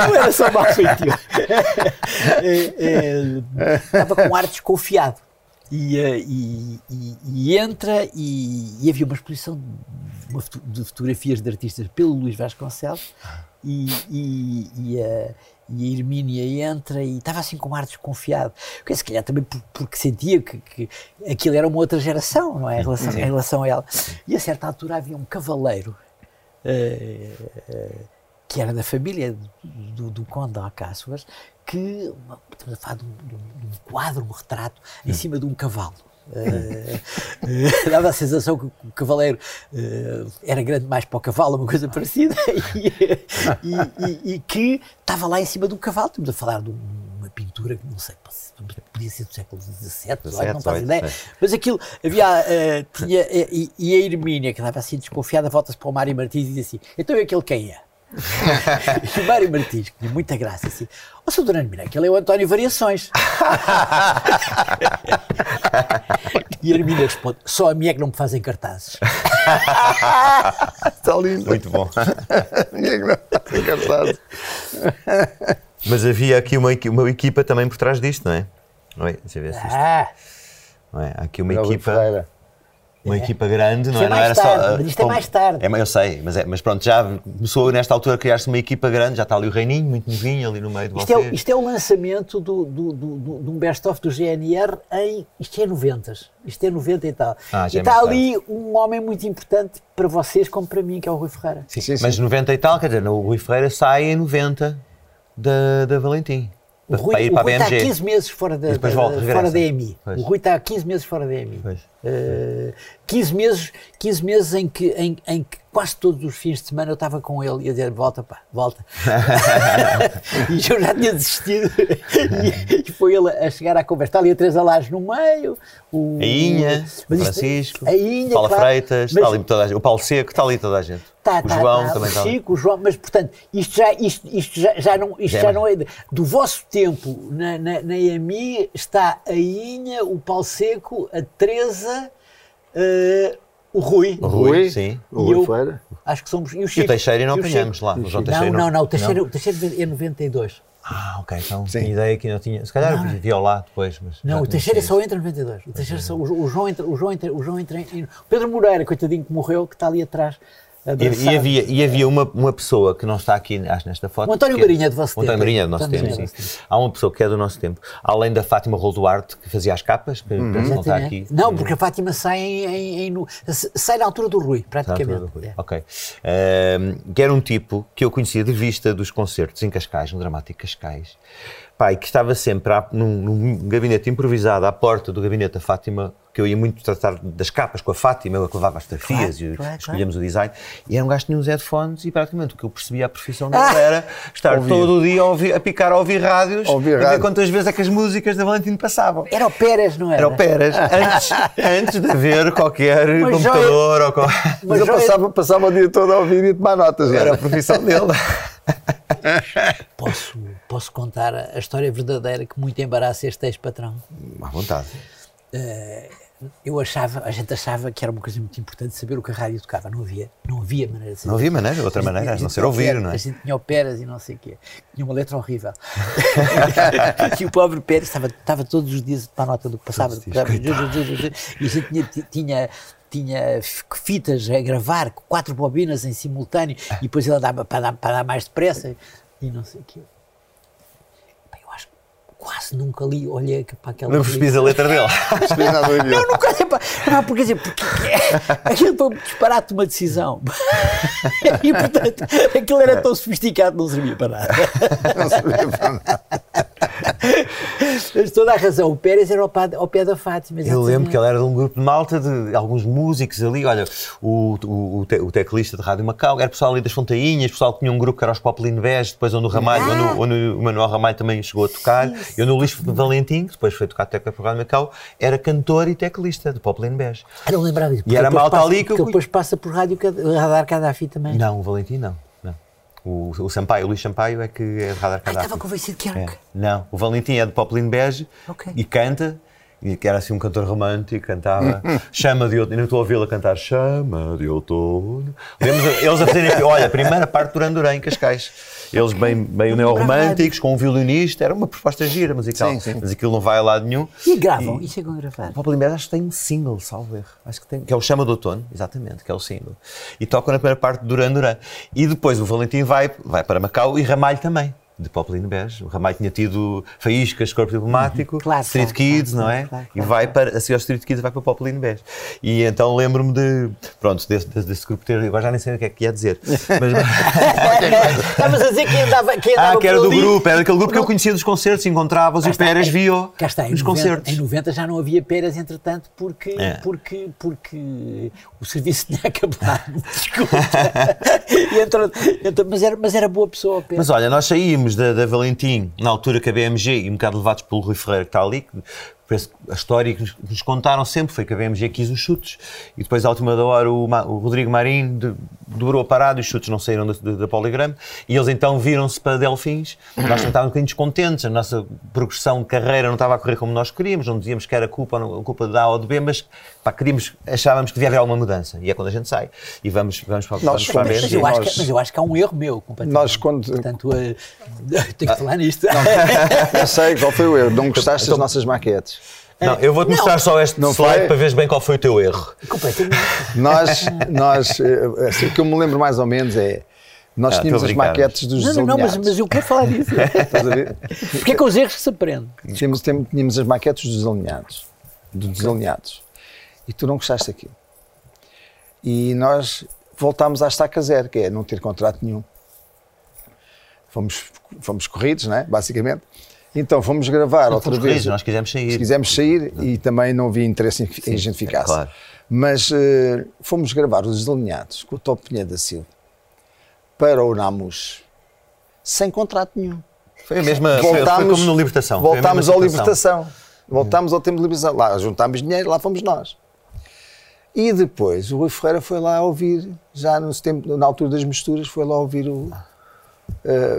Não era só mal feitio. Estava com ar desconfiado. E entra e havia uma exposição de fotografias de artistas pelo Luís Vasconcelos e a Hermínia entra e estava assim com um ar desconfiado, porque se calhar também porque sentia que aquilo era uma outra geração, não é? Em relação a ela. E a certa altura havia um cavaleiro que era da família do Conde Alcáçovas, que estamos a falar de um quadro, um retrato, em cima de um cavalo. Dava a sensação que o cavaleiro era grande mais para o cavalo, uma coisa parecida, e que estava lá em cima de um cavalo. Estamos a falar de uma pintura que não sei, podia ser do século XVII, não faz ideia. Mas aquilo havia, e a Hermínia, que estava assim desconfiada, volta-se para o Mário Martins e diz assim: então é aquele quem é? E o Mário Martins, que tinha muita graça, assim: ó, Sr. Duran Duran, aquele é o António Variações. E a Hermínia responde: só a mim é que não me fazem cartazes. Está lindo. Muito bom. A mim é que não me fazem cartazes. Mas havia aqui uma equipa também por trás disto, não é? Deixa eu ver se isto. Não é? Há aqui uma equipa. Uma equipa grande, não é? Não era só. Isto é mais tarde. Eu sei, mas pronto, já começou nesta altura a criar-se uma equipa grande, já está ali o Reininho, muito novinho, ali no meio de vocês. Isto é o lançamento de um best-of do GNR em. Isto é 90. Isto é 90 e tal. E está ali um homem muito importante para vocês, como para mim, que é o Rui Ferreira. Sim. Mas 90 e tal, quer dizer, o Rui Ferreira sai em 90 da Valentim. O Rui está 15 meses fora da EMI. O Rui está 15 meses fora da EMI. 15 meses em que quase todos os fins de semana eu estava com ele e a dizer: volta. E eu já tinha desistido. E foi ele a chegar à conversa. Está ali a Teresa Lages no meio, a Inha, o Francisco, a Inha, Paula Freitas, está ali toda a gente, o Paulo Seco, está ali toda a gente. O João, mas portanto, isto já não é. Do vosso tempo na EMI está a Inha, o Paulo Seco, a Teresa. O Rui, sim. O Rui Ferreira. Acho que somos. E o Chico. E o Teixeira não apanhamos lá. Não. O Teixeira é 92. Ok. Então tinha ideia que não tinha. Se calhar eu vi lá depois. Mas não, o Teixeira só entra em 92. O João entra. O Pedro Moreira, coitadinho que morreu, que está ali atrás. a dançar. E havia uma pessoa que não está aqui, acho, nesta foto. O António Barinha do vosso tempo. António Barinha do nosso tempo, sim. Há uma pessoa que é do nosso tempo. Além da Fátima Rol Duarte, que fazia as capas, que não está aqui. Não, porque a Fátima sai na altura do Rui, praticamente. Na altura do Rui. É. Ok. Que era um tipo que eu conhecia de vista dos concertos em Cascais, no Dramático Cascais. Pai, que estava sempre num gabinete improvisado, à porta do gabinete da Fátima, que eu ia muito tratar das capas com a Fátima, eu levava as fotografias, claro, escolhíamos o design, e era um gajo que tinha uns headphones e praticamente o que eu percebia a profissão dela era estar todo o dia a picar a ouvir rádios e ver quantas vezes é que as músicas da Valentim passavam. Era o Pérez, não era? Era o Pérez, antes de haver qualquer computador ou qualquer... Mas eu passava o dia todo a ouvir e tomar notas. Era a profissão dele. Posso contar a história verdadeira que muito embaraça este ex-patrão? À vontade. A gente achava que era uma coisa muito importante saber o que a rádio tocava. Não havia maneira de saber. Não havia maneira, outra maneira, a não ser ouvir, não é? A gente tinha o Pérez e não sei o quê. Tinha uma letra horrível. E o pobre Pérez estava todos os dias para a nota do que passava. E a gente tinha fitas a gravar, 4 bobinas em simultâneo, e depois ele andava para dar mais depressa e não sei o quê. Eu acho que quase nunca olhei para aquela... Não percebi a letra dele. Não, nunca olhei para... Porque aquilo foi disparado uma decisão. E, portanto, aquilo era tão sofisticado, não servia para nada. Mas toda a razão, o Pérez era ao pé da Fátima. Eu lembro que ele era de um grupo de malta, de alguns músicos ali, olha, o teclista de Rádio Macau, era pessoal ali das Fontainhas, pessoal que tinha um grupo que era os Popeline Beige, depois onde o Ramalho, onde o Manuel Ramalho também chegou a tocar, e onde o Luís Valentim, que depois foi tocar tecla para o Rádio Macau, era cantor e teclista de Popeline Beige. Eu não lembrava disso, porque era malta ali que depois passa por Rádio Radar Gaddafi também. Não, o Valentim não. O Sampaio, o Luís Sampaio é que é de Radar Gaddafi. Estava convencido que era. Não, o Valentim é de Popeline Beige e canta, e era assim um cantor romântico, cantava Chama de Outono, e não estou a ouvi-la cantar Chama de Outono. Eles a fazerem, olha, a primeira parte Duran Duran em Cascais. Eles bem neorromânticos, com um violinista, era uma proposta gira musical, sim. Mas aquilo não vai a lado nenhum. E gravam, e chegam a gravar. O Popeline Beige acho que tem um single, salvo erro, acho que tem, que é o Chama de Outono, exatamente, que é o single. E tocam na primeira parte de Duran Duran. E depois o Valentim vai para Macau e Ramalho também. De Popeline Beige, o Ramalho tinha tido Faíscas, Corpo Diplomático, Street Kids, não é? E vai para, assim, aos Street Kids vai para Popeline Beige. E então lembro-me desse grupo ter, agora já nem sei o que é que ia dizer. Estavas a dizer que andava que era do grupo, era aquele grupo que eu conhecia dos concertos, encontrava-os e o Pérez viu nos concertos. Em 90 já não havia Pérez, entretanto, porque o serviço tinha acabado, desculpa. Mas era boa pessoa, Pérez. Mas olha, nós saímos da Valentim, na altura que a BMG, e um bocado levados pelo Rui Ferreira que está ali, a história que nos contaram sempre foi que a BMG quis os chutes e depois à última da hora o Rodrigo Marinho dobrou a parada e os chutes não saíram da Polygram e eles então viram-se para Delfins. Nós estávamos um bocadinho descontentes, a nossa progressão de carreira não estava a correr como nós queríamos, não dizíamos que era culpa de A ou de B, mas pá, achávamos que devia haver alguma mudança e é quando a gente sai e vamos para a BMG. Mas eu acho que há um erro meu completamente. Portanto, tenho que falar nisto. Não sei qual foi o erro, não gostaste das nossas maquetes. Não, eu vou-te mostrar só este slide para veres bem qual foi o teu erro. Nós assim, o que eu me lembro mais ou menos é... Nós tínhamos as maquetes dos desalinhados. Mas eu quero falar disso. Estás a ver? Porque é com os erros que se aprende. Tínhamos as maquetes dos desalinhados. E tu não gostaste daquilo. E nós voltámos à estaca zero, que é não ter contrato nenhum. Fomos corridos, não é? Basicamente. Então fomos gravar outra vez. Corridos, nós quisemos sair. E também não havia interesse em a gente ficasse. Claro. Mas fomos gravar os Desalinhados com o Top Pinheiro da Silva para o Namus sem contrato nenhum. Foi a mesma. Foi como no Libertação. Voltámos ao Libertação. Voltámos ao tempo de Libertação. Lá juntámos dinheiro, lá fomos nós. E depois o Rui Ferreira foi lá ouvir, já no tempo, na altura das misturas, foi lá ouvir o.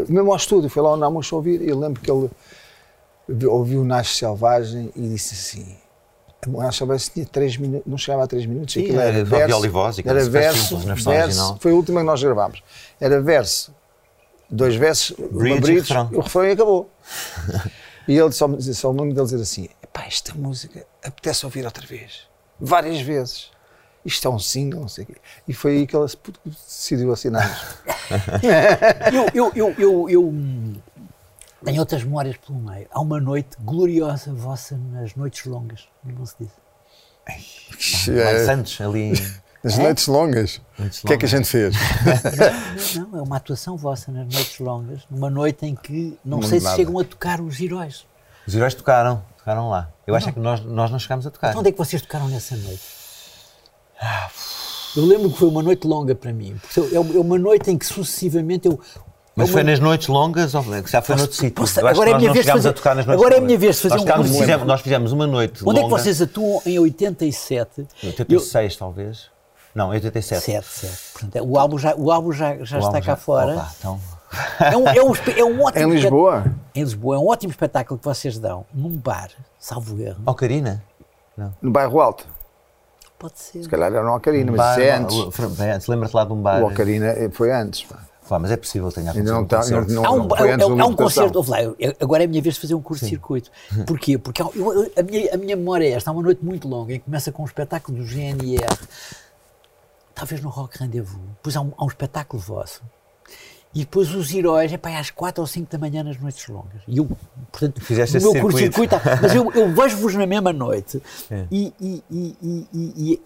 Mesmo ao estúdio, foi lá ao Namus ouvir. Eu lembro que ele. Ouviu o Nasce Selvagem e disse assim: o Nasce Selvagem tinha 3 minutos, não chegava a 3 minutos. Sim, era verso, foi o último que nós gravámos. Era verso, 2 versos, bridge, o refrão e acabou. E ele só o nome dele dizer assim: esta música apetece ouvir outra vez, várias vezes. isto é um single, não sei o quê. E foi aí que ela decidiu assinar. Eu tenho outras memórias pelo meio. Há uma noite gloriosa vossa nas noites longas, não se diz? Mais Santos ali. Nas noites longas? O que é que a gente fez? Não, é uma atuação vossa nas noites longas, numa noite em que não sei se chegam a tocar os Heróis. Os Heróis tocaram lá. Eu acho que nós não chegámos a tocar. Então onde é que vocês tocaram nessa noite? Eu lembro que foi uma noite longa para mim. É uma noite em que sucessivamente eu... Mas foi nas noites longas ou já foi noutro sítio? Agora é a minha vez de fazer um... Nós fizemos uma noite longa... Onde é que vocês atuam em 87? 86 talvez. Não, 87. Portanto, o álbum já está cá fora. Opa, então... é um ótimo... Em Lisboa? Em Lisboa. É um ótimo espetáculo que vocês dão num bar, salvo erro. Ocarina? Não. No bairro Alto? Pode ser. Se calhar era no Ocarina, mas isso é antes. Lembra-te lá de um bar? O Ocarina foi antes. Mas é possível, tenha acontecido um concerto. Há um concerto, ouve lá, agora é a minha vez de fazer um curto-circuito. Porquê? Porque a minha memória é esta, há uma noite muito longa e começa com um espetáculo do GNR, talvez no Rock Rendezvous, depois há um espetáculo vosso, e depois os Heróis, epá, às 4 ou 5 da manhã nas noites longas. E eu, portanto, fizeste o meu curto-circuito, mas eu vejo-vos na mesma noite. É. E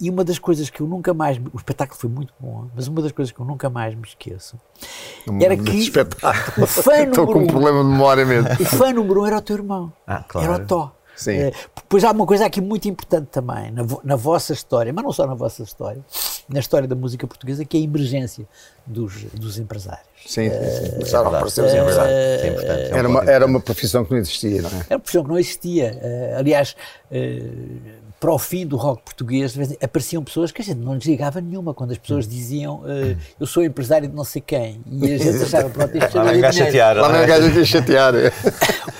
uma das coisas que eu nunca mais... O espetáculo foi muito bom, mas uma das coisas que eu nunca mais me esqueço era que o fã número estou com um problema de memória mesmo. O fã número 1 era o teu irmão. Ah, claro. Era o Tó. Sim. Pois há uma coisa aqui muito importante também, na vossa história, mas não só na vossa história, na história da música portuguesa, que é a emergência dos empresários. Sim. Começaram a aparecer os empresários. Era uma profissão que não existia, não é? Era uma profissão que não existia. Aliás, para o fim do rock português, apareciam pessoas que a gente não lhes ligava nenhuma, quando as pessoas diziam eu sou empresário de não sei quem, e a gente achava, pronto, isto não é dinheiro. Lá na gaja que chatear.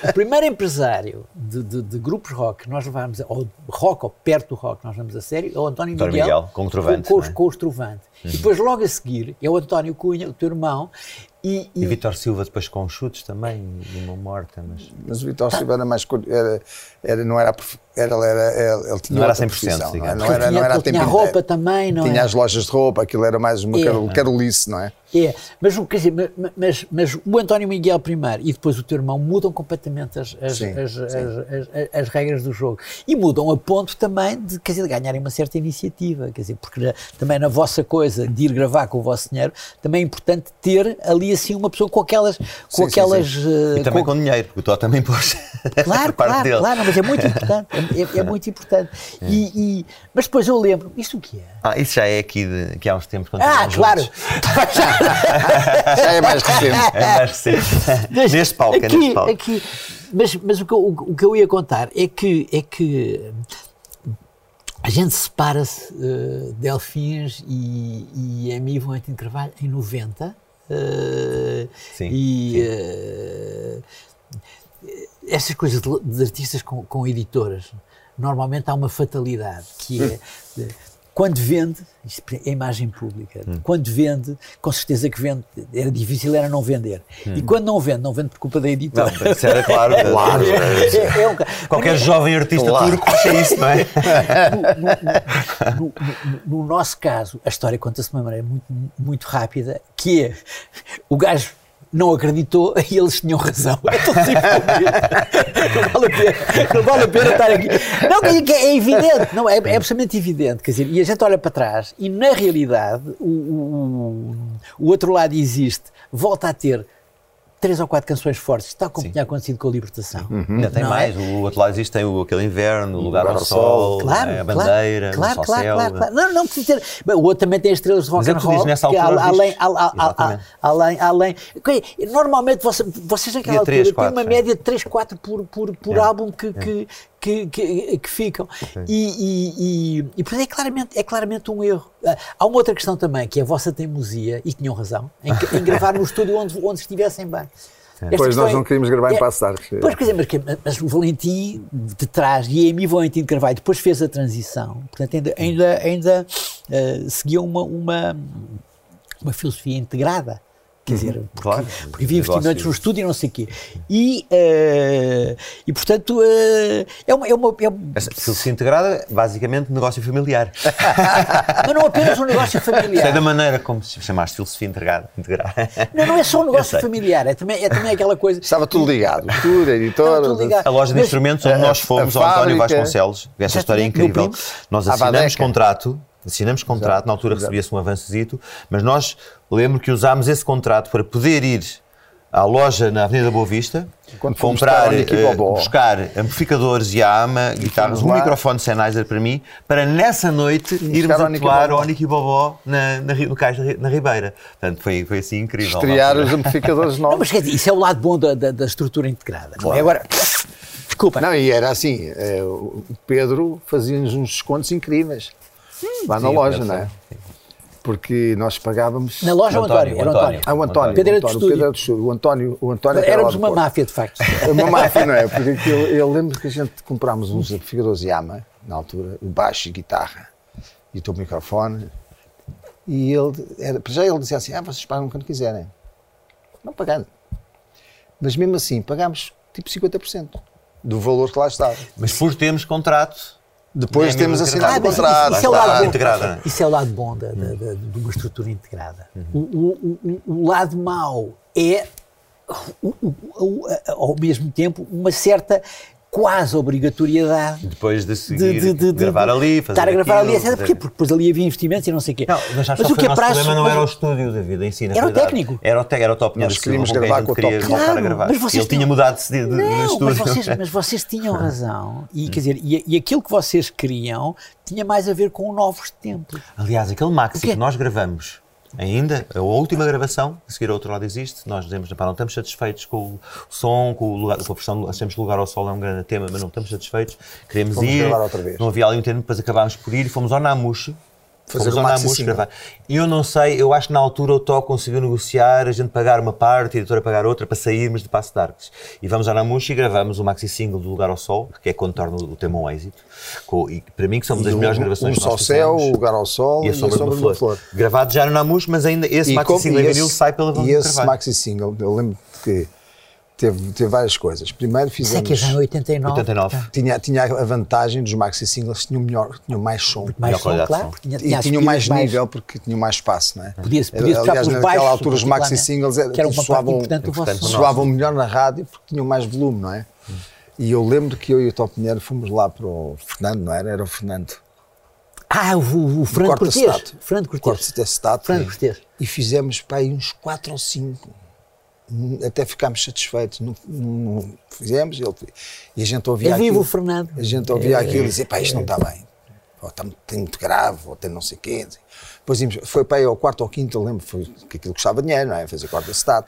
O primeiro empresário de grupos rock que nós levámos, ou rock, ou perto do rock, nós levamos a sério, é o António Miguel, com o Trovante. E depois, logo a seguir, é o António Cunha, o teu irmão, e Vítor Silva depois com chutes também, e uma morta, mas o Vítor Silva era mais... Ele tinha outra profissão, não era? Ele tinha roupa também, não é? Tinha as lojas de roupa, aquilo era mais uma carolice, não é? É, mas o António Miguel primeiro e depois o teu irmão mudam completamente as regras do jogo. E mudam a ponto também de, quer dizer, ganharem uma certa iniciativa, quer dizer, porque também na vossa coisa de ir gravar com o vosso dinheiro, também é importante ter ali assim uma pessoa com aquelas e também com dinheiro, porque o Tó também pôs claro, parte dele. Claro, mas é muito importante, é muito importante. É. Mas depois eu lembro, isto o que é? Isso já é aqui, que há uns tempos. Claro! Já é mais recente. É mais recente. Neste palco, aqui. Mas o que eu ia contar é que a gente separa-se Delfins e Amy Valentim de Carvalho em 90. Essas coisas de artistas com editoras, normalmente há uma fatalidade, que é... Quando vende, isto é imagem pública, quando vende, com certeza que vende, era difícil, era não vender. E quando não vende por culpa da editora. Não, isso era claro. Claro. Qualquer jovem artista turco acha isso, não é? No nosso caso, a história conta-se de uma maneira muito, muito rápida, que é o gajo não acreditou e eles tinham razão. É tão simples. Não vale a pena estar aqui. Não, é evidente, não, é absolutamente evidente. Quer dizer, e a gente olha para trás e, na realidade, o outro lado existe, volta a ter 3 ou 4 canções fortes, tal como tinha acontecido com a Libertação. Já tem mais, o outro lado existe, tem aquele Inverno, o Lugar ao Sol, a Bandeira, o Céu. Claro. Não precisa ter. O outro também tem as estrelas de rock and roll, que além. Normalmente vocês naquela altura têm uma média de 3-4 por álbum que ficam. E pois é claramente um erro. Há uma outra questão também, que é a vossa teimosia, e tinham razão, em gravar no estúdio onde estivessem bem. Pois nós não queríamos gravar em Passo de Arcos. Pois, quer dizer, mas o Valentim de trás e a Amy Valentim de Carvalho depois fez a transição, portanto ainda seguiam uma filosofia integrada quer dizer, porque havia investimentos no estúdio e não sei o quê. E portanto, se se integrada, basicamente, negócio familiar. Mas não apenas um negócio familiar. Isso é da maneira como se chamaste filosofia integrada. Não, não é só um negócio familiar, é também aquela coisa... Estava tudo ligado, tudo, editora... A loja de instrumentos onde nós fomos, ao António Vasconcelos, essa história é incrível. Nós assinamos contrato, na altura recebia-se um avancezito, mas nós, lembro que usámos esse contrato para poder ir à loja na Avenida da Boa Vista, buscar amplificadores Yamaha, guitarras, um microfone Sennheiser para mim, para nessa noite irmos atuar ao Niki Bobó no Cais na Ribeira. Portanto, foi assim incrível. Estrear os amplificadores novos. Não, mas quer dizer, isso é o lado bom da estrutura integrada. Claro. Agora... Desculpa. Não, e era assim, o Pedro fazia-nos uns descontos incríveis lá na loja, não é? Porque nós pagávamos... Na loja o António. Era o António. Ah, o António. O Pedro era do estúdio. Éramos uma máfia, de facto. Uma máfia, não é? Porque eu lembro que a gente comprámos uns amplificadores Yamaha, na altura, o baixo e guitarra, e o teu microfone, e ele dizia assim, vocês pagam quando quiserem. Não pagando. Mas mesmo assim, pagámos tipo 50% do valor que lá estava. Mas por termos contrato... Depois temos assinado o contrato. Isso é o lado bom de uma estrutura integrada. O lado mau é, ao mesmo tempo, uma certa quase obrigatoriedade. Depois de seguir, gravar ali, fazer estar a gravar aquilo, ali, etc. Porquê? Porque depois ali havia investimentos e não sei o quê. Não, mas o que é prazo... O problema não era o estúdio da vida em si, na verdade. Era o técnico. Era o top. Nós queríamos gravar com o top. Claro, mas vocês ele tinha mudado de estúdio. Mas vocês tinham razão. E, quer dizer, e aquilo que vocês queriam tinha mais a ver com novos tempos. Aliás, aquele maxi que nós gravamos... Ainda, a última gravação, a seguir ao Outro Lado Existe, nós dizemos, não estamos satisfeitos com o som, com a versão, achamos Lugar ao Sol é um grande tema, mas não estamos satisfeitos, queremos ir, não havia ali um tempo, depois acabámos por ir, fomos ao Namush, gravar. Eu não sei, eu acho que na altura o Tó conseguiu negociar, a gente pagar uma parte, a editora pagar outra, para sairmos de Passo de Arcos. E vamos ao Namush e gravamos o maxi single do Lugar ao Sol, que é quando torna o tema um êxito. E para mim que são das melhores gravações que nós fizemos. O Sol, o Lugar ao Sol e a Sombra de uma Flor. Gravado já no Namush, mas ainda esse maxi single em vinil sai pela Vão de Carvalho. E esse maxi single, eu lembro que teve várias coisas. Primeiro fizemos... Isso é que já em 89. Tinha a vantagem dos maxi singles, tinham mais som. Mais som, claro. E tinham mais nível, porque tinham mais espaço, não é? Podia-se tocar pelos baixos. Aliás, naquela altura os maxi singles soavam melhor na rádio, porque tinham mais volume, não é? E eu lembro que eu e o Tó Pinheiro fomos lá para o Fernando, não era? Era o Fernando. Ah, o Fernando Cortês. Fernando Cortês. E fizemos, pá, aí uns 4 ou 5. Até ficámos satisfeitos, não fizemos, e a gente ouvia aquilo. É vivo o Fernando. A gente ouvia aquilo e dizia, pá, isto não está bem, ou está muito grave, ou tem não sei o quê. Depois foi para aí ao quarto ou quinto, eu lembro, que aquilo custava dinheiro, não é? Fazer quarta-stat.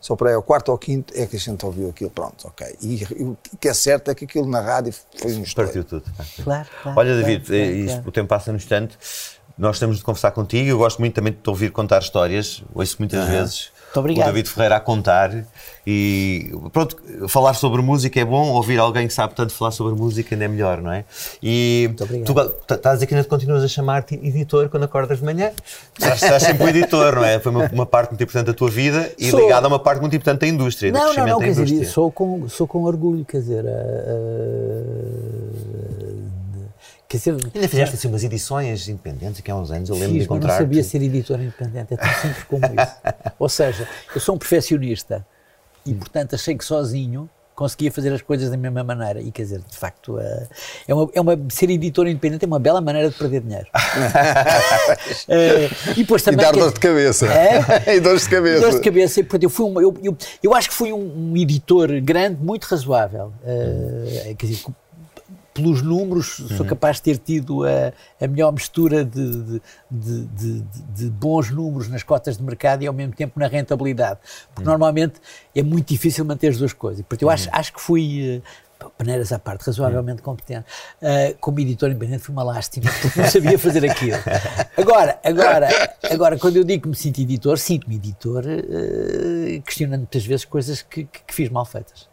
Só para aí ao quarto ou quinto é que a gente ouviu aquilo, pronto, ok. E o que é certo é que aquilo na rádio foi um estouro. Partiu tudo. Claro, olha, David, claro. O tempo passa no instante, nós temos de conversar contigo, eu gosto muito também de te ouvir contar histórias, ouço muitas vezes. O David Ferreira a contar e pronto, falar sobre música é bom, ouvir alguém que sabe tanto falar sobre música ainda é melhor, não é? E tu estás aqui, ainda continuas a chamar-te editor quando acordas de manhã, estás sempre um editor, não é? Foi uma parte muito importante da tua vida e ligada a uma parte muito importante da indústria, do crescimento da indústria. Quer dizer, sou com orgulho, quer dizer... Ainda fizeste assim umas edições independentes, que há uns anos eu lembro de encontrar. Mas não sabia ser editor independente, é tão simples como isso. Ou seja, eu sou um perfeccionista e, portanto, achei que sozinho conseguia fazer as coisas da mesma maneira. E, quer dizer, de facto, ser editor independente é uma bela maneira de perder dinheiro. E dar dor de cabeça. E dores de cabeça. E, portanto, eu acho que fui um editor grande, muito razoável. Quer dizer, pelos números, sou capaz de ter tido a melhor mistura de bons números nas cotas de mercado e ao mesmo tempo na rentabilidade. Porque normalmente é muito difícil manter as duas coisas. Portanto, eu acho que fui, peneiras à parte, razoavelmente competente. Como editor independente foi uma lástima, porque não sabia fazer aquilo. Agora, quando eu digo que me sinto editor, sinto-me editor, questionando muitas vezes coisas que fiz mal feitas.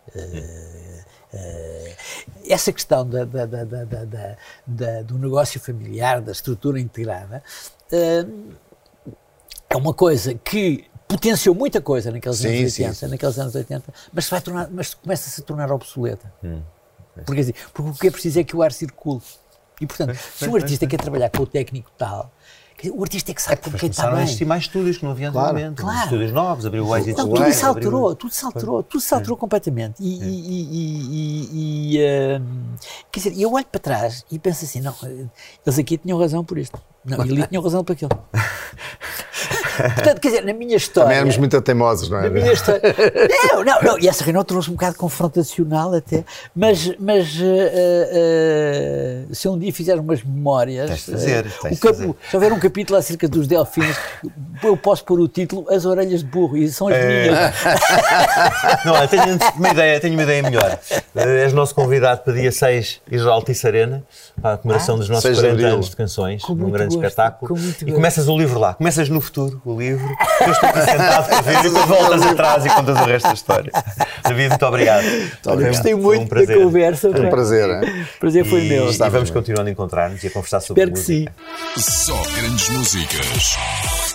Essa questão do negócio familiar, da estrutura integrada, é uma coisa que potenciou muita coisa naqueles, sim, anos 80, sim, naqueles anos 80, mas, se vai tornar, mas começa a se tornar obsoleta. Porque, assim, porque o que é preciso é que o ar circule. E, portanto, se um artista quer trabalhar com o técnico tal, o artista é que sabe porque está bem. Começaram a existir mais estúdios que não havia anteriormente. Claro. Estúdios novos, abriu o Exit. Não, tudo se alterou, tudo se alterou completamente. Quer dizer, eu olho para trás e penso assim, não, eles aqui tinham razão por isto. Não, e ali tinham razão por aquilo. Portanto, quer dizer, na minha história... Também éramos muito teimosos, não é? Na minha história... Não, e essa reunião tornou-se um bocado confrontacional até, mas se um dia fizer umas memórias... Tens de fazer. Se houver um capítulo acerca dos delfins, eu posso pôr o título As Orelhas de Burro, e são as minhas. Não, tenho uma ideia melhor. És nosso convidado para dia 6, ir ao Altiçarena, para a comemoração dos nossos 40 anos de canções, num grande espetáculo. E começas o livro lá, começas no futuro, o livro, eu estou aqui sentado com o vídeo, depois voltas atrás e contas o resto da história. David, muito obrigado. Gostei muito da conversa. Foi um prazer. O prazer foi meu. E vamos continuando a encontrar-nos e a conversar sobre música. Espero que sim. Só grandes músicas.